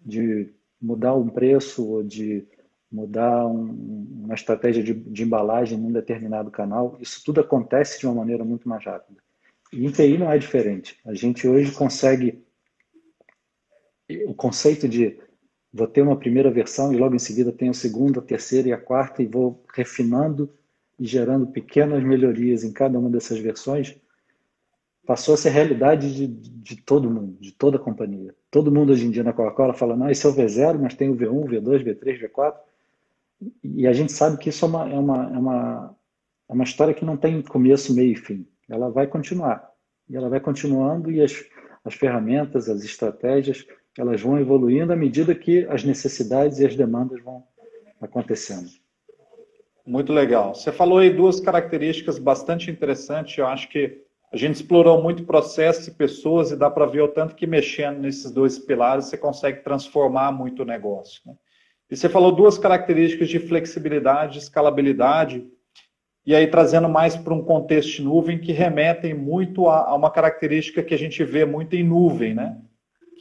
de mudar um preço ou de mudar um, uma estratégia de, de embalagem num determinado canal. Isso tudo acontece de uma maneira muito mais rápida. E em T I não é diferente. A gente hoje consegue... O conceito de vou ter uma primeira versão e logo em seguida tenho a segunda, a terceira e a quarta e vou refinando e gerando pequenas melhorias em cada uma dessas versões, passou a ser realidade de, de todo mundo, de toda a companhia. Todo mundo hoje em dia na Coca-Cola fala, não, esse é o V zero, mas tem o V um, V dois, V três, V quatro. E a gente sabe que isso é uma, é uma, é uma, é uma história que não tem começo, meio e fim. Ela vai continuar. E ela vai continuando e as, as ferramentas, as estratégias... elas vão evoluindo à medida que as necessidades e as demandas vão acontecendo. Muito legal. Você falou aí duas características bastante interessantes. Eu acho que a gente explorou muito processo e pessoas e dá para ver o tanto que mexendo nesses dois pilares você consegue transformar muito o negócio, né? E você falou duas características de flexibilidade e escalabilidade e aí trazendo mais para um contexto de nuvem que remetem muito a, a uma característica que a gente vê muito em nuvem, né?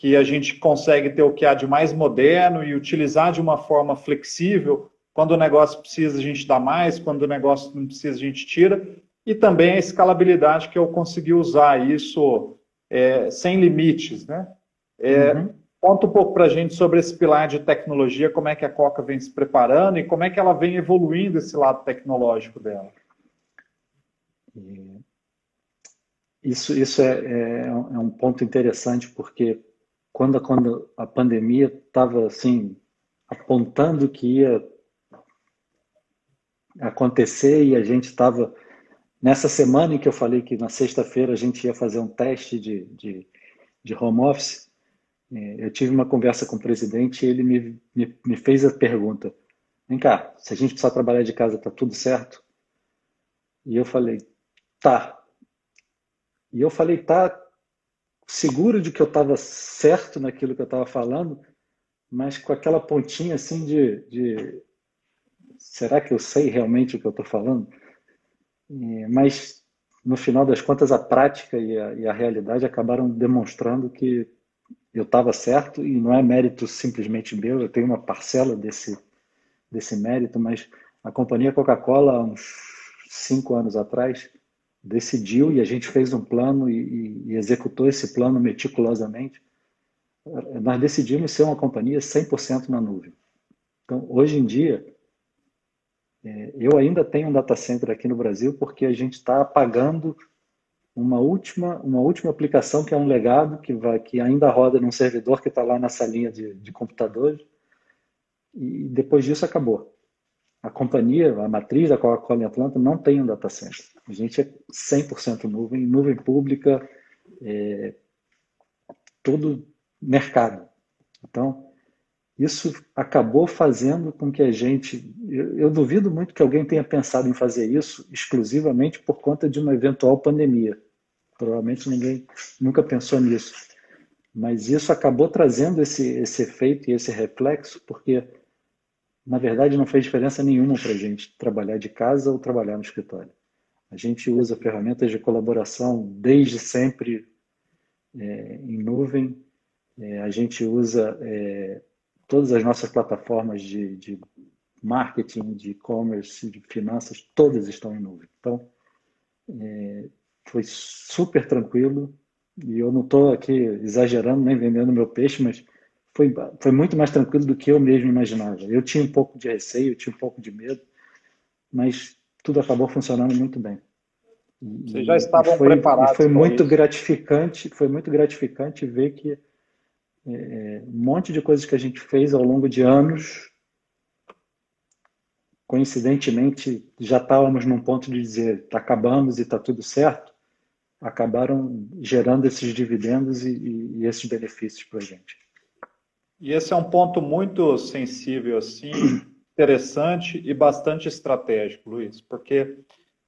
Que a gente consegue ter o que há de mais moderno e utilizar de uma forma flexível. Quando o negócio precisa, a gente dá mais. Quando o negócio não precisa, a gente tira. E também a escalabilidade, que eu consegui usar isso é, sem limites, né? É, uhum. Conta um pouco para a gente sobre esse pilar de tecnologia, como é que a Coca vem se preparando e como é que ela vem evoluindo esse lado tecnológico dela. Isso, isso é, é, é um ponto interessante, porque quando, quando a pandemia estava assim, apontando que ia acontecer, e a gente estava... Nessa semana em que eu falei que na sexta-feira a gente ia fazer um teste de, de, de home office, eu tive uma conversa com o presidente e ele me, me, me fez a pergunta: vem cá, se a gente precisar trabalhar de casa, tá tudo certo? E eu falei, tá. E eu falei, tá, seguro de que eu estava certo naquilo que eu estava falando, mas com aquela pontinha assim de, de... será que eu sei realmente o que eu estou falando? E, mas, no final das contas, a prática e a, e a realidade acabaram demonstrando que eu estava certo, e não é mérito simplesmente meu, eu tenho uma parcela desse, desse mérito, mas a companhia Coca-Cola, há uns cinco anos atrás, decidiu, e a gente fez um plano e, e, e executou esse plano meticulosamente. Nós decidimos ser uma companhia cem por cento na nuvem. Então, hoje em dia, é, eu ainda tenho um data center aqui no Brasil porque a gente está apagando uma última, uma última aplicação que é um legado, que, vai, que ainda roda num servidor que está lá na salinha de, de computadores, e depois disso acabou. A companhia, a matriz da Coca-Cola em Atlanta não tem um data center. A gente é cem por cento nuvem, nuvem pública, é, todo mercado. Então, isso acabou fazendo com que a gente... Eu, eu duvido muito que alguém tenha pensado em fazer isso exclusivamente por conta de uma eventual pandemia. Provavelmente ninguém nunca pensou nisso. Mas isso acabou trazendo esse, esse efeito e esse reflexo, porque, na verdade, não fez diferença nenhuma para a gente trabalhar de casa ou trabalhar no escritório. A gente usa ferramentas de colaboração desde sempre é, em nuvem. É, a gente usa é, todas as nossas plataformas de, de marketing, de e-commerce, de finanças, todas estão em nuvem. Então, é, foi super tranquilo. E eu não estou aqui exagerando, nem vendendo meu peixe, mas... Foi, foi muito mais tranquilo do que eu mesmo imaginava. Eu tinha um pouco de receio, eu tinha um pouco de medo, mas tudo acabou funcionando muito bem. E, Vocês já estavam foi, preparados. Foi muito isso. gratificante, foi muito gratificante ver que é, um monte de coisas que a gente fez ao longo de anos, coincidentemente, já estávamos num ponto de dizer, acabamos e está tudo certo, acabaram gerando esses dividendos e, e, e esses benefícios para a gente. E esse é um ponto muito sensível, assim, interessante e bastante estratégico, Luiz, porque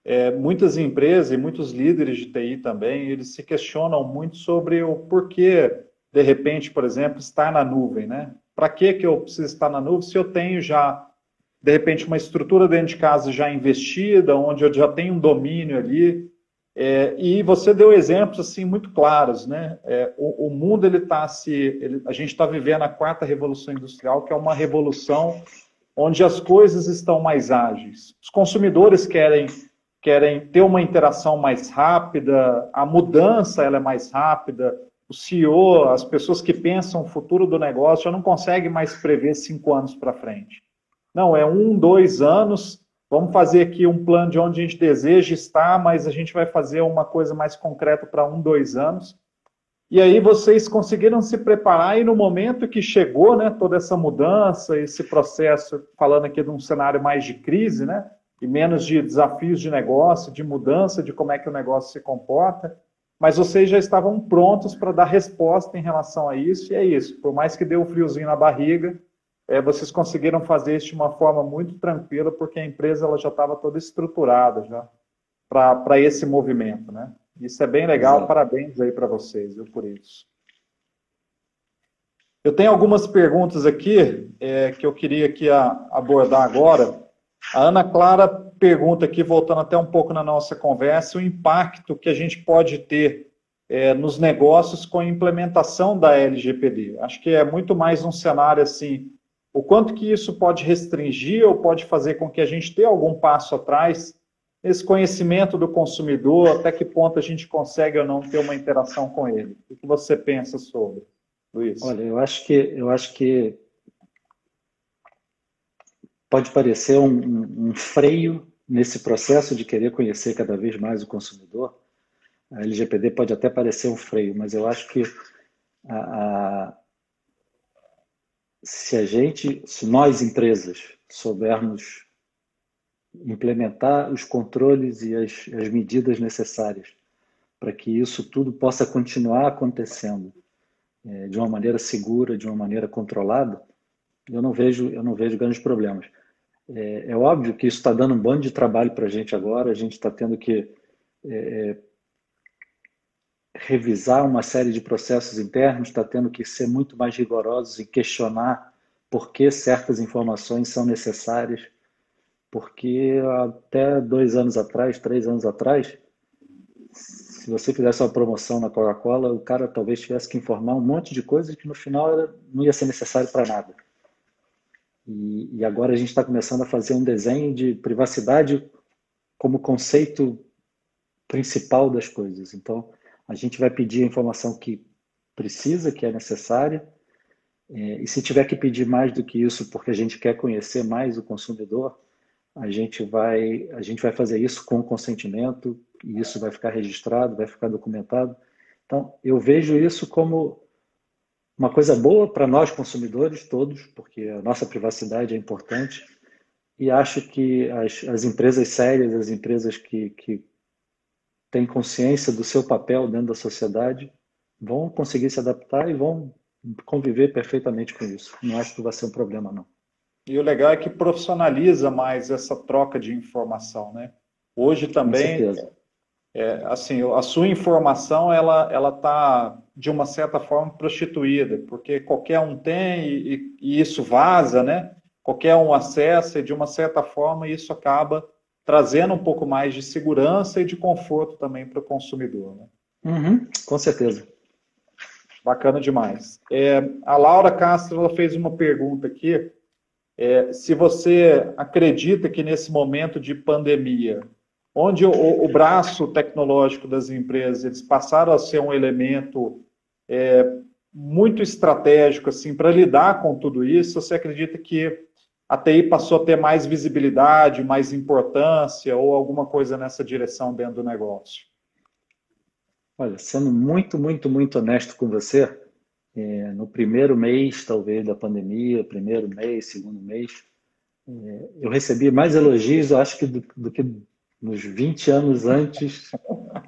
é, muitas empresas e muitos líderes de T I também, eles se questionam muito sobre o porquê, de repente, por exemplo, estar na nuvem, né? Para que que eu preciso estar na nuvem se eu tenho já, de repente, uma estrutura dentro de casa já investida, onde eu já tenho um domínio ali? É, e você deu exemplos assim, muito claros, né? É, o, o mundo, ele tá se, ele, a gente está vivendo a quarta revolução industrial, que é uma revolução onde as coisas estão mais ágeis. Os consumidores querem, querem ter uma interação mais rápida, a mudança ela é mais rápida, o C I O, as pessoas que pensam o futuro do negócio já não conseguem mais prever cinco anos para frente. Não, é um, dois anos... Vamos fazer aqui um plano de onde a gente deseja estar, mas a gente vai fazer uma coisa mais concreta para um, dois anos. E aí vocês conseguiram se preparar, e no momento que chegou, né, toda essa mudança, esse processo, falando aqui de um cenário mais de crise, né, e menos de desafios de negócio, de mudança, de como é que o negócio se comporta, mas vocês já estavam prontos para dar resposta em relação a isso, e é isso. Por mais que dê um friozinho na barriga, É, vocês conseguiram fazer isso de uma forma muito tranquila, porque a empresa ela já estava toda estruturada já para esse movimento, né? Isso é bem legal. Exato. Parabéns aí para vocês, viu, por isso. Eu tenho algumas perguntas aqui é, que eu queria aqui a, abordar agora. A Ana Clara pergunta aqui, voltando até um pouco na nossa conversa, o impacto que a gente pode ter é, nos negócios com a implementação da L G P D. Acho que é muito mais um cenário assim... O quanto que isso pode restringir ou pode fazer com que a gente dê algum passo atrás nesse conhecimento do consumidor, até que ponto a gente consegue ou não ter uma interação com ele? O que você pensa sobre, Luiz? Olha, eu acho que, eu acho que pode parecer um, um freio nesse processo de querer conhecer cada vez mais o consumidor, a L G P D pode até parecer um freio, mas eu acho que a, a, se a gente, se nós empresas soubermos implementar os controles e as, as medidas necessárias para que isso tudo possa continuar acontecendo é, de uma maneira segura, de uma maneira controlada, eu não vejo, eu não vejo grandes problemas. É, é óbvio que isso está dando um bando de trabalho para a gente agora, a gente está tendo que é, revisar uma série de processos internos, está tendo que ser muito mais rigorosos e questionar por que certas informações são necessárias, porque até dois anos atrás, três anos atrás, se você fizesse uma promoção na Coca-Cola, o cara talvez tivesse que informar um monte de coisas que no final era, não ia ser necessário para nada. E agora a gente está começando a fazer um desenho de privacidade como conceito principal das coisas. Então, a gente vai pedir a informação que precisa, que é necessária. E se tiver que pedir mais do que isso, porque a gente quer conhecer mais o consumidor, a gente vai, a gente vai fazer isso com consentimento, e isso vai ficar registrado, vai ficar documentado. Então, eu vejo isso como uma coisa boa para nós consumidores todos, porque a nossa privacidade é importante, e acho que as, as empresas sérias, as empresas que, que têm consciência do seu papel dentro da sociedade vão conseguir se adaptar e vão conviver perfeitamente com isso. Não acho que vai ser um problema, não. E o legal é que profissionaliza mais essa troca de informação, né? Hoje também... Com certeza. É, assim, a sua informação, ela ela está, de uma certa forma, prostituída, porque qualquer um tem e, e isso vaza, né? Qualquer um acessa e, de uma certa forma, isso acaba trazendo um pouco mais de segurança e de conforto também para o consumidor, né? Uhum, com certeza. Bacana demais. É, a Laura Castro ela fez uma pergunta aqui. É, se você acredita que nesse momento de pandemia... onde o, o braço tecnológico das empresas, eles passaram a ser um elemento é, muito estratégico assim, para lidar com tudo isso, você acredita que a T I passou a ter mais visibilidade, mais importância, ou alguma coisa nessa direção dentro do negócio? Olha, sendo muito, muito, muito honesto com você, é, no primeiro mês, talvez, da pandemia, primeiro mês, segundo mês, é, eu recebi mais elogios, eu acho que do, do que... nos vinte anos antes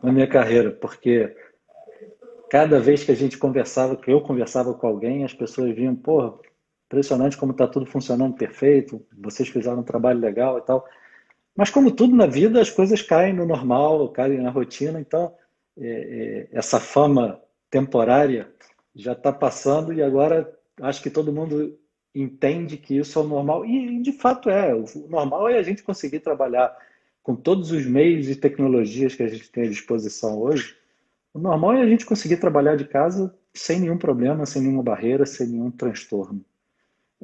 da minha carreira, porque cada vez que a gente conversava, que eu conversava com alguém, as pessoas vinham, porra, impressionante como está tudo funcionando perfeito, vocês fizeram um trabalho legal e tal. Mas como tudo na vida, as coisas caem no normal, caem na rotina, então é, é, essa fama temporária já está passando e agora acho que todo mundo entende que isso é o normal. E de fato é, o normal é a gente conseguir trabalhar com todos os meios e tecnologias que a gente tem à disposição hoje, o normal é a gente conseguir trabalhar de casa sem nenhum problema, sem nenhuma barreira, sem nenhum transtorno.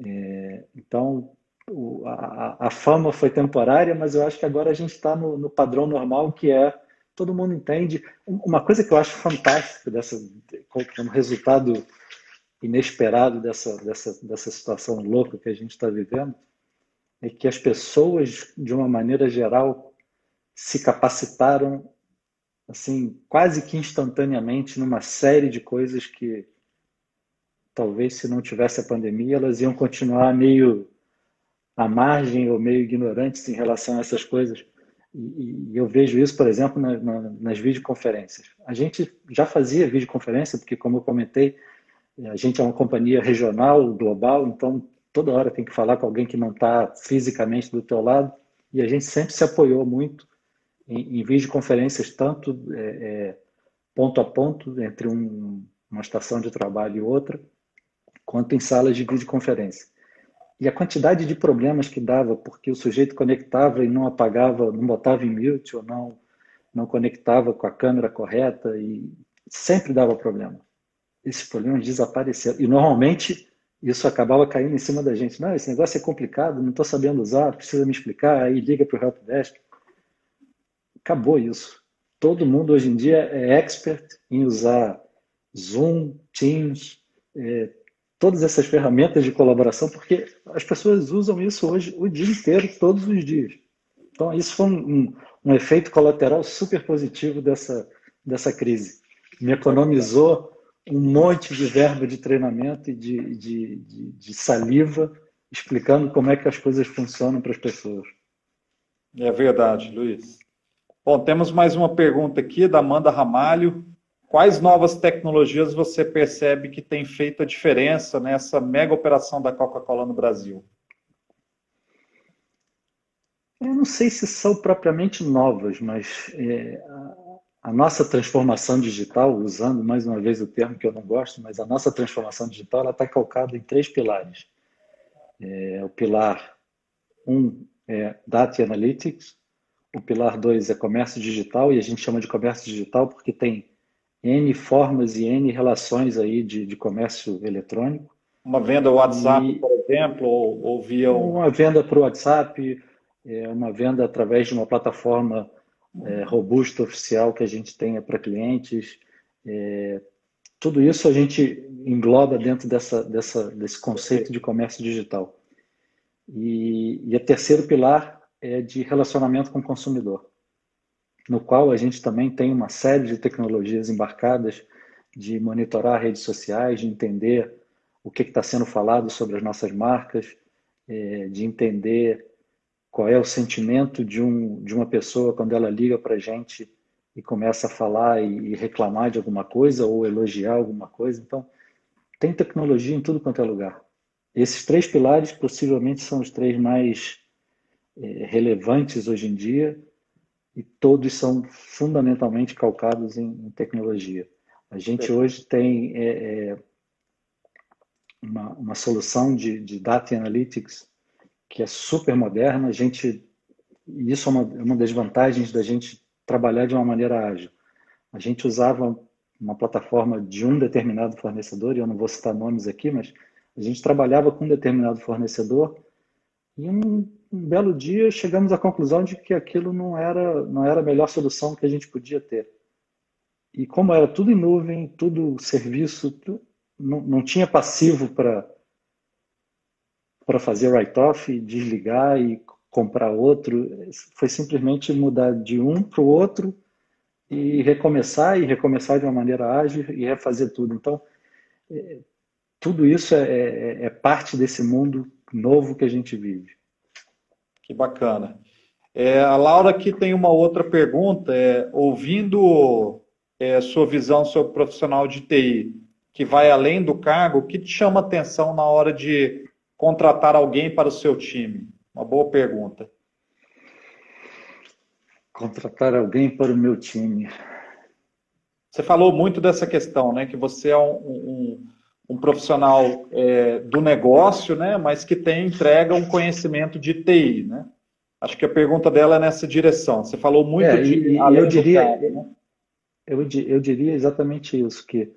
É, então, o, a, a fama foi temporária, mas eu acho que agora a gente está no, no padrão normal, que é, todo mundo entende. Uma coisa que eu acho fantástica, dessa, como resultado inesperado dessa, dessa, dessa situação louca que a gente está vivendo, é que as pessoas, de uma maneira geral, se capacitaram assim quase que instantaneamente numa série de coisas que talvez se não tivesse a pandemia elas iam continuar meio à margem ou meio ignorantes em relação a essas coisas. E, e eu vejo isso, por exemplo, na, na, nas videoconferências. A gente já fazia videoconferência porque, como eu comentei, a gente é uma companhia regional, global, então toda hora tem que falar com alguém que não está fisicamente do teu lado, e a gente sempre se apoiou muito em, em videoconferências, tanto é, é, ponto a ponto, entre um, uma estação de trabalho e outra, quanto em salas de videoconferência. E a quantidade de problemas que dava, porque o sujeito conectava e não apagava, não botava em mute, ou não, não conectava com a câmera correta, e sempre dava problema. Esses problemas desapareceram. E normalmente... isso acabava caindo em cima da gente. Não, esse negócio é complicado, não estou sabendo usar, precisa me explicar, aí liga para o helpdesk. Acabou isso. Todo mundo hoje em dia é expert em usar Zoom, Teams, é, todas essas ferramentas de colaboração, porque as pessoas usam isso hoje o dia inteiro, todos os dias. Então, isso foi um, um, um efeito colateral super positivo dessa, dessa crise. Me economizou um monte de verba de treinamento e de, de, de, de saliva explicando como é que as coisas funcionam para as pessoas. É verdade, Luiz. Bom, temos mais uma pergunta aqui da Amanda Ramalho. Quais novas tecnologias você percebe que tem feito a diferença nessa mega operação da Coca-Cola no Brasil? Eu não sei se são propriamente novas, mas é, a, a nossa transformação digital, usando mais uma vez o termo que eu não gosto, mas a nossa transformação digital ela está calcada em três pilares. É, o pilar um é Data e Analytics, o pilar dois é Comércio Digital, e a gente chama de Comércio Digital porque tem N formas e N relações aí de, de comércio eletrônico. Uma venda WhatsApp, e, por exemplo, ou, ou via... Um... Uma venda para o WhatsApp... É uma venda através de uma plataforma é, robusta, oficial, que a gente tenha para clientes. É, tudo isso a gente engloba dentro dessa, dessa, desse conceito de comércio digital. E, e o terceiro pilar é de relacionamento com o consumidor, no qual a gente também tem uma série de tecnologias embarcadas de monitorar redes sociais, de entender o que está sendo falado sobre as nossas marcas, é, de entender... qual é o sentimento de, um, de uma pessoa quando ela liga para a gente e começa a falar e, e reclamar de alguma coisa ou elogiar alguma coisa. Então, tem tecnologia em tudo quanto é lugar. Esses três pilares possivelmente são os três mais eh, relevantes hoje em dia e todos são fundamentalmente calcados em, em tecnologia. A gente hoje tem é, é, uma, uma solução de, de Data Analytics que é super moderna. A gente, isso é uma, uma das vantagens da gente trabalhar de uma maneira ágil. A gente usava uma plataforma de um determinado fornecedor, e eu não vou citar nomes aqui, mas a gente trabalhava com um determinado fornecedor e um, um belo dia chegamos à conclusão de que aquilo não era, não era a melhor solução que a gente podia ter. E como era tudo em nuvem, tudo serviço, tudo, não, não tinha passivo para... para fazer write-off, desligar e comprar outro. Foi simplesmente mudar de um para o outro e recomeçar, e recomeçar de uma maneira ágil e refazer tudo. Então, é, tudo isso é, é, é parte desse mundo novo que a gente vive. Que bacana. É, a Laura aqui tem uma outra pergunta. É, ouvindo é, sua visão sobre o profissional de T I, que vai além do cargo, o que te chama atenção na hora de contratar alguém para o seu time? Uma boa pergunta. Contratar alguém para o meu time. Você falou muito dessa questão, né? Que você é um, um, um profissional é, do negócio, né? Mas que tem, entrega um conhecimento de T I, né? Acho que a pergunta dela é nessa direção. Você falou muito é, de... E, eu, diria, carro, né? eu, eu diria exatamente isso, que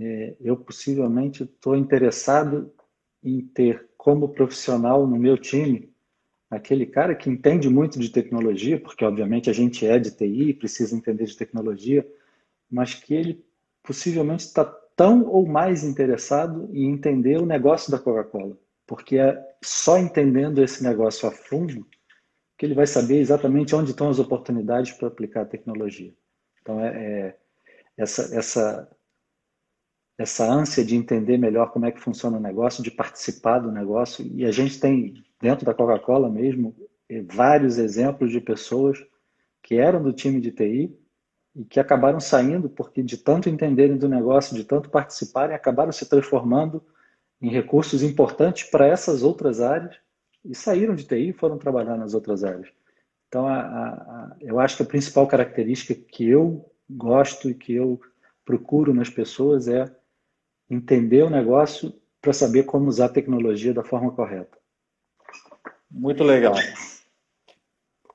é, eu possivelmente estou interessado em ter como profissional no meu time aquele cara que entende muito de tecnologia, porque obviamente a gente é de T I, precisa entender de tecnologia, mas que ele possivelmente está tão ou mais interessado em entender o negócio da Coca-Cola, porque é só entendendo esse negócio a fundo que ele vai saber exatamente onde estão as oportunidades para aplicar a tecnologia. Então, é, é essa... essa essa ânsia de entender melhor como é que funciona o negócio, de participar do negócio. E a gente tem, dentro da Coca-Cola mesmo, vários exemplos de pessoas que eram do time de T I e que acabaram saindo porque de tanto entenderem do negócio, de tanto participarem, acabaram se transformando em recursos importantes para essas outras áreas e saíram de T I e foram trabalhar nas outras áreas. Então, a, a, a, eu acho que a principal característica que eu gosto e que eu procuro nas pessoas é entender o negócio para saber como usar a tecnologia da forma correta. Muito legal.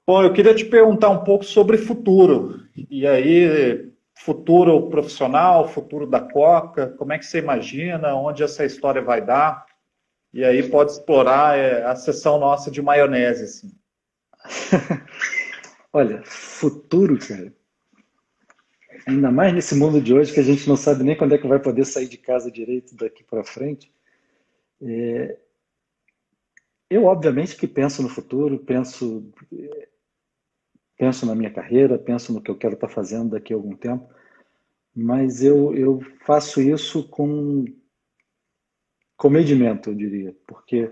Bom, eu queria te perguntar um pouco sobre futuro. E aí, futuro profissional, futuro da Coca, como é que você imagina, onde essa história vai dar? E aí pode explorar é, a sessão nossa de maionese. Assim. Olha, futuro, cara. Ainda mais nesse mundo de hoje, que a gente não sabe nem quando é que vai poder sair de casa direito daqui para frente. É... Eu, obviamente, que penso no futuro, penso penso na minha carreira, penso no que eu quero estar fazendo daqui a algum tempo, mas eu, eu faço isso com comedimento, eu diria, porque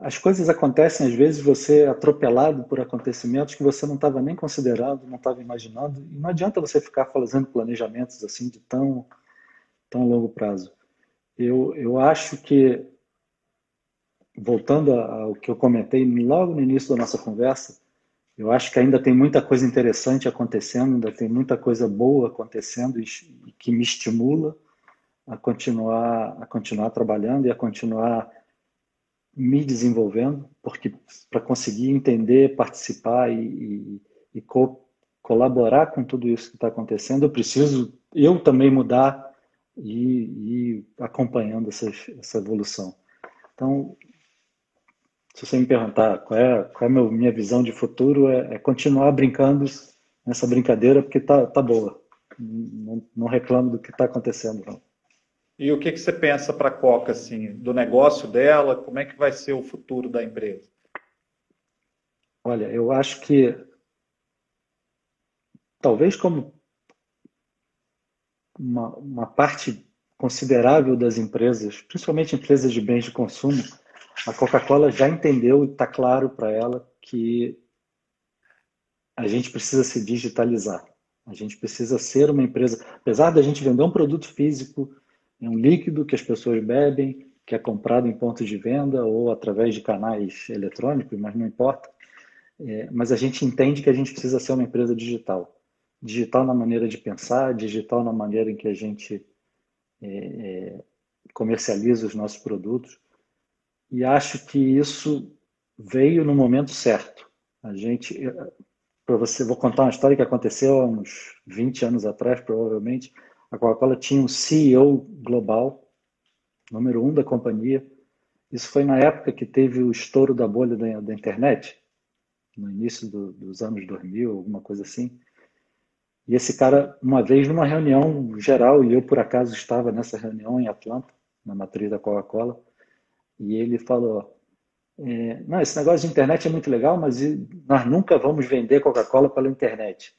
as coisas acontecem, às vezes você é atropelado por acontecimentos que você não estava nem considerado, não estava imaginando, e não adianta você ficar fazendo planejamentos assim de tão, tão longo prazo. Eu, eu acho que, voltando ao que eu comentei logo no início da nossa conversa, eu acho que ainda tem muita coisa interessante acontecendo, ainda tem muita coisa boa acontecendo e, e que me estimula a continuar, a continuar trabalhando e a continuar me desenvolvendo, porque para conseguir entender, participar e, e, e co colaborar com tudo isso que está acontecendo, eu preciso eu também mudar e ir acompanhando essa, essa evolução. Então, se você me perguntar qual é, qual é a minha visão de futuro, é, é continuar brincando nessa brincadeira, porque tá, tá boa. Não, não reclamo do que está acontecendo, não. E o que, que você pensa para a Coca, assim, do negócio dela? Como é que vai ser o futuro da empresa? Olha, eu acho que, talvez como uma, uma parte considerável das empresas, principalmente empresas de bens de consumo, a Coca-Cola já entendeu e está claro para ela que a gente precisa se digitalizar. A gente precisa ser uma empresa, apesar da gente vender um produto físico, é um líquido que as pessoas bebem, que é comprado em pontos de venda ou através de canais eletrônicos, mas não importa. É, mas a gente entende que a gente precisa ser uma empresa digital. Digital na maneira de pensar, digital na maneira em que a gente é, é, comercializa os nossos produtos. E acho que isso veio no momento certo. A gente, para você, vou contar uma história que aconteceu há uns vinte anos atrás, provavelmente. A Coca-Cola tinha um C I O global, número um da companhia. Isso foi na época que teve o estouro da bolha da, da internet, no início do, dos anos dois mil, alguma coisa assim. E esse cara, uma vez, numa reunião geral, e eu, por acaso, estava nessa reunião em Atlanta, na matriz da Coca-Cola, e ele falou, é, não, esse negócio de internet é muito legal, mas nós nunca vamos vender Coca-Cola pela internet.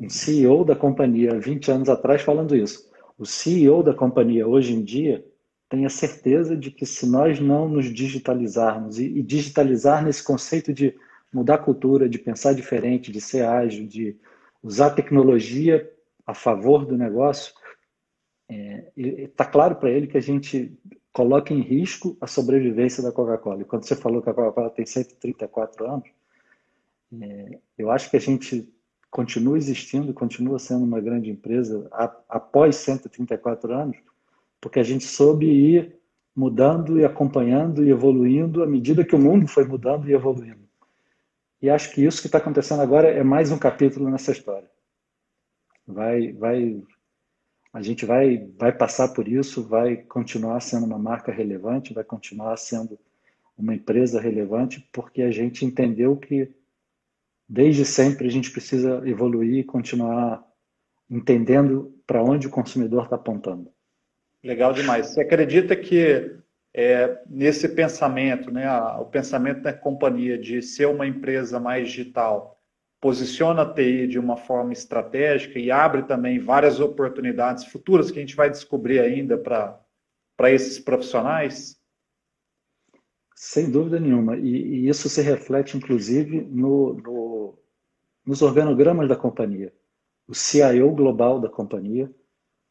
Um C E O da companhia, vinte anos atrás, falando isso. O C E O da companhia, hoje em dia, tem a certeza de que se nós não nos digitalizarmos, e, e digitalizar nesse conceito de mudar a cultura, de pensar diferente, de ser ágil, de usar tecnologia a favor do negócio, está é, claro para ele que a gente coloca em risco a sobrevivência da Coca-Cola. E quando você falou que a Coca-Cola tem cento e trinta e quatro anos, é, eu acho que a gente continua existindo, continua sendo uma grande empresa após cento e trinta e quatro anos, porque a gente soube ir mudando e acompanhando e evoluindo à medida que o mundo foi mudando e evoluindo. E acho que isso que está acontecendo agora é mais um capítulo nessa história. Vai, vai, a gente vai, vai passar por isso, vai continuar sendo uma marca relevante, vai continuar sendo uma empresa relevante, porque a gente entendeu que desde sempre a gente precisa evoluir e continuar entendendo para onde o consumidor está apontando. Legal demais. Você acredita que é, nesse pensamento, né, a, o pensamento da companhia de ser uma empresa mais digital, posiciona a T I de uma forma estratégica e abre também várias oportunidades futuras que a gente vai descobrir ainda para esses profissionais? Sem dúvida nenhuma. E, e isso se reflete, inclusive, no, no, nos organogramas da companhia. O C I O global da companhia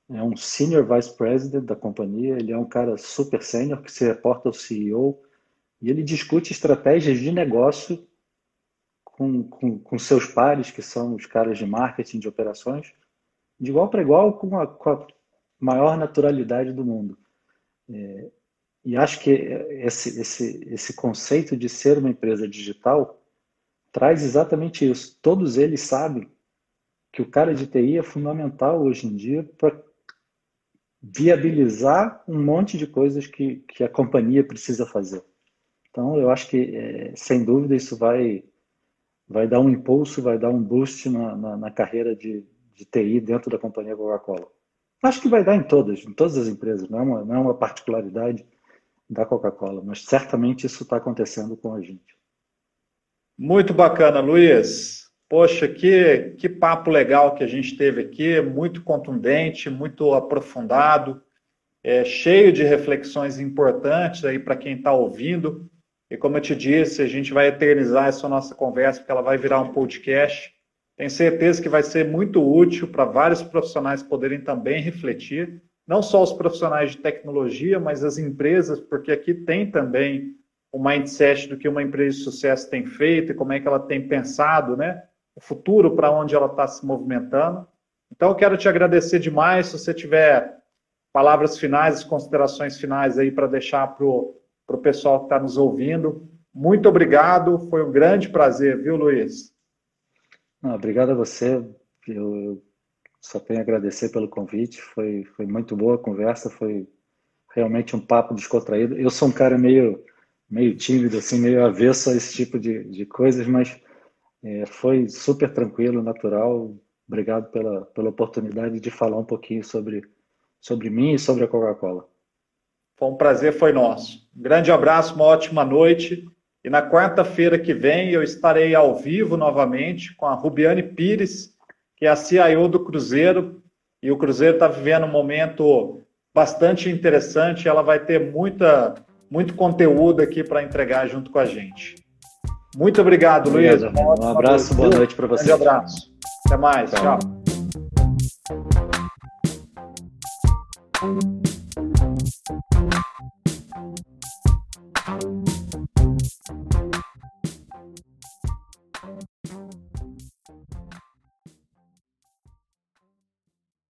é um Senior Vice President da companhia, ele é um cara super sênior que se reporta ao C E O e ele discute estratégias de negócio com, com, com seus pares, que são os caras de marketing, de operações, de igual para igual, com a, com a maior naturalidade do mundo. É, E acho que esse, esse, esse conceito de ser uma empresa digital traz exatamente isso. Todos eles sabem que o cara de T I é fundamental hoje em dia para viabilizar um monte de coisas que, que a companhia precisa fazer. Então, eu acho que, é, sem dúvida, isso vai, vai dar um impulso, vai dar um boost na, na, na carreira de, de T I dentro da companhia Coca-Cola. Acho que vai dar em todas, em todas as empresas, não é uma, não é uma particularidade da Coca-Cola, mas certamente isso está acontecendo com a gente. Muito bacana, Luiz. Poxa, que, que papo legal que a gente teve aqui, muito contundente, muito aprofundado, é, cheio de reflexões importantes aí para quem está ouvindo. E como eu te disse, a gente vai eternizar essa nossa conversa, porque ela vai virar um podcast. Tenho certeza que vai ser muito útil para vários profissionais poderem também refletir, não só os profissionais de tecnologia, mas as empresas, porque aqui tem também o mindset do que uma empresa de sucesso tem feito e como é que ela tem pensado, né? O futuro para onde ela está se movimentando. Então, eu quero te agradecer demais. Se você tiver palavras finais, considerações finais aí para deixar para o pessoal que está nos ouvindo. Muito obrigado. Foi um grande prazer, viu, Luiz? Não, obrigado a você. Eu só tenho a agradecer pelo convite. Foi, foi muito boa a conversa. Foi realmente um papo descontraído. Eu sou um cara meio, meio tímido, assim, meio avesso a esse tipo de, de coisas, mas... É, foi super tranquilo, natural. Obrigado pela, pela oportunidade de falar um pouquinho sobre, sobre mim e sobre a Coca-Cola. Foi um prazer, foi nosso. Um grande abraço, uma ótima noite. E na quarta-feira que vem eu estarei ao vivo novamente com a Rubiane Pires, que é a C I O do Cruzeiro. E o Cruzeiro está vivendo um momento bastante interessante. Ela vai ter muita, muito conteúdo aqui para entregar junto com a gente. Muito obrigado, obrigado Luiz. Um abraço, boa noite para você. Um grande abraço. Até mais, tchau. tchau.